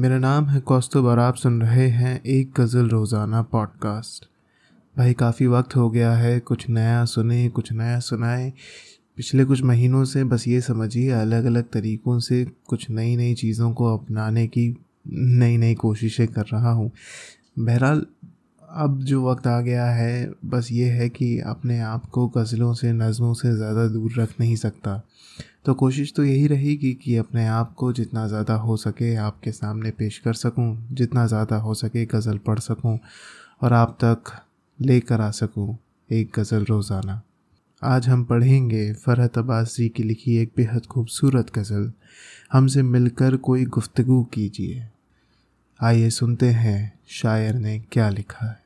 मेरा नाम है कौस्तुभ और आप सुन रहे हैं एक गज़ल रोज़ाना पॉडकास्ट। भाई काफ़ी वक्त हो गया है, कुछ नया सुने कुछ नया सुनाए। पिछले कुछ महीनों से बस ये समझिए अलग अलग तरीक़ों से कुछ नई नई चीज़ों को अपनाने की नई नई कोशिशें कर रहा हूँ। बहरहाल अब जो वक्त आ गया है बस ये है कि अपने आप को गज़लों से नज़मों से ज़्यादा दूर रख नहीं सकता, तो कोशिश तो यही रहेगी कि अपने आप को जितना ज़्यादा हो सके आपके सामने पेश कर सकूं, जितना ज़्यादा हो सके गज़ल पढ़ सकूं और आप तक लेकर आ सकूं एक गज़ल रोज़ाना। आज हम पढ़ेंगे फ़रहत अब्बासी की लिखी एक बेहद खूबसूरत गज़ल, हमसे मिलकर कोई गुफ्तगू कीजिए। आइए सुनते हैं शायर ने क्या लिखा है।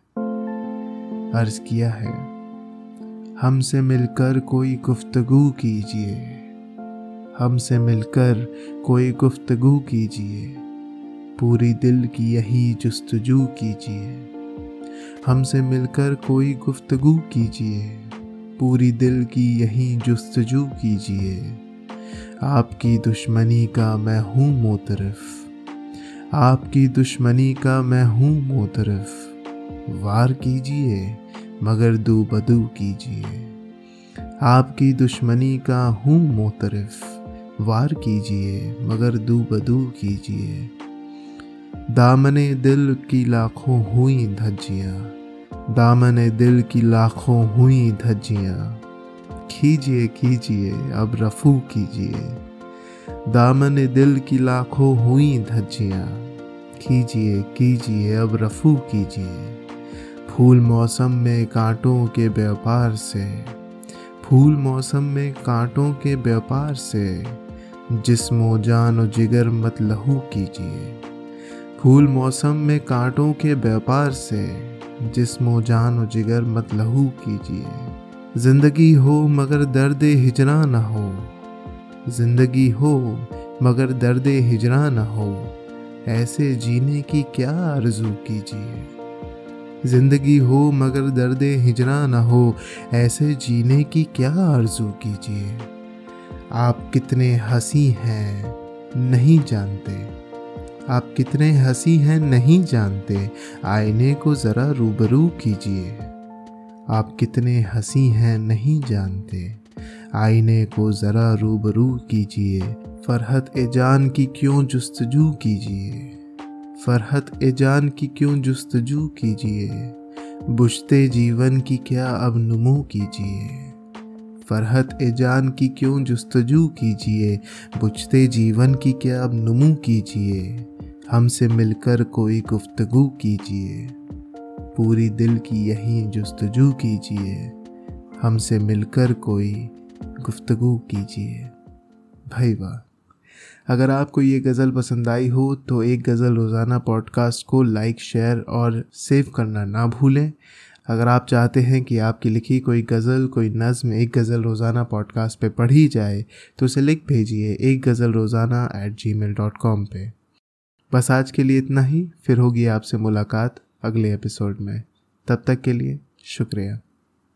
अर्ज़ किया है, हमसे मिलकर कोई गुफ्तगू कीजिए, हमसे मिलकर कोई गुफ्तगू कीजिए, पूरी दिल की यही जुस्तजू कीजिए। हमसे मिलकर कोई गुफ्तगू कीजिए, पूरी दिल की यही जुस्तजू कीजिए। आपकी दुश्मनी का मैं हूँ मोतरफ, आपकी दुश्मनी का मैं हूँ मोतरफ, वार कीजिए मगर दो बदू कीजिए। आपकी दुश्मनी का हूँ मोतरफ, वार कीजिए मगर दो बदू कीजिए। दामने दिल की लाखों हुई धज्जियाँ, दामने दिल की लाखों हुई धज्जियाँ, कीजिए कीजिए अब रफू कीजिए। दामने दिल की लाखों हुई धज्जियाँ, कीजिए कीजिए अब रफू कीजिए। फूल मौसम में कांटों के व्यापार से, फूल मौसम में कांटों के व्यापार से, जिस्मो जान और जिगर मत लहू कीजिए। फूल मौसम में कांटों के व्यापार से, जिस्मो जान और जिगर मत लहू कीजिए। जिंदगी हो मगर दर्द हिजरा न हो, जिंदगी हो मगर दर्द हिजरा न हो, ऐसे जीने की क्या आरज़ू कीजिए। जिंदगी हो मगर दर्द हिजरा न हो, ऐसे जीने की क्या आरज़ू कीजिए। आप कितने हंसी हैं नहीं जानते, आप कितने हंसी हैं नहीं जानते, आईने को ज़रा रूबरू कीजिए। आप कितने हंसी हैं नहीं जानते, आईने को ज़रा रूबरू कीजिए। फ़रहत एजान की क्यों जुस्तजू कीजिए, फ़रहत एजान की क्यों जुस्तजू कीजिए, बुझते जीवन की क्या अब नमू कीजिए। फ़रहत एजान की क्यों जुस्तजू कीजिए, बुझते जीवन की क्या अब नमू कीजिए। हमसे मिलकर कोई गुफ्तगू कीजिए, पूरी दिल की यही जुस्तजू कीजिए। हमसे मिलकर कोई गुफ्तगू कीजिए। भाई वाह, अगर आपको ये गज़ल पसंद आई हो तो एक गज़ल रोज़ाना पॉडकास्ट को लाइक शेयर और सेव करना ना भूलें। अगर आप चाहते हैं कि आपकी लिखी कोई गज़ल कोई नज़म एक गज़ल रोज़ाना पॉडकास्ट पे पढ़ी जाए तो उसे लिख भेजिए एक गज़ल रोज़ाना @gmail.com पे। बस आज के लिए इतना ही, फिर होगी आपसे मुलाकात अगले एपिसोड में। तब तक के लिए शुक्रिया।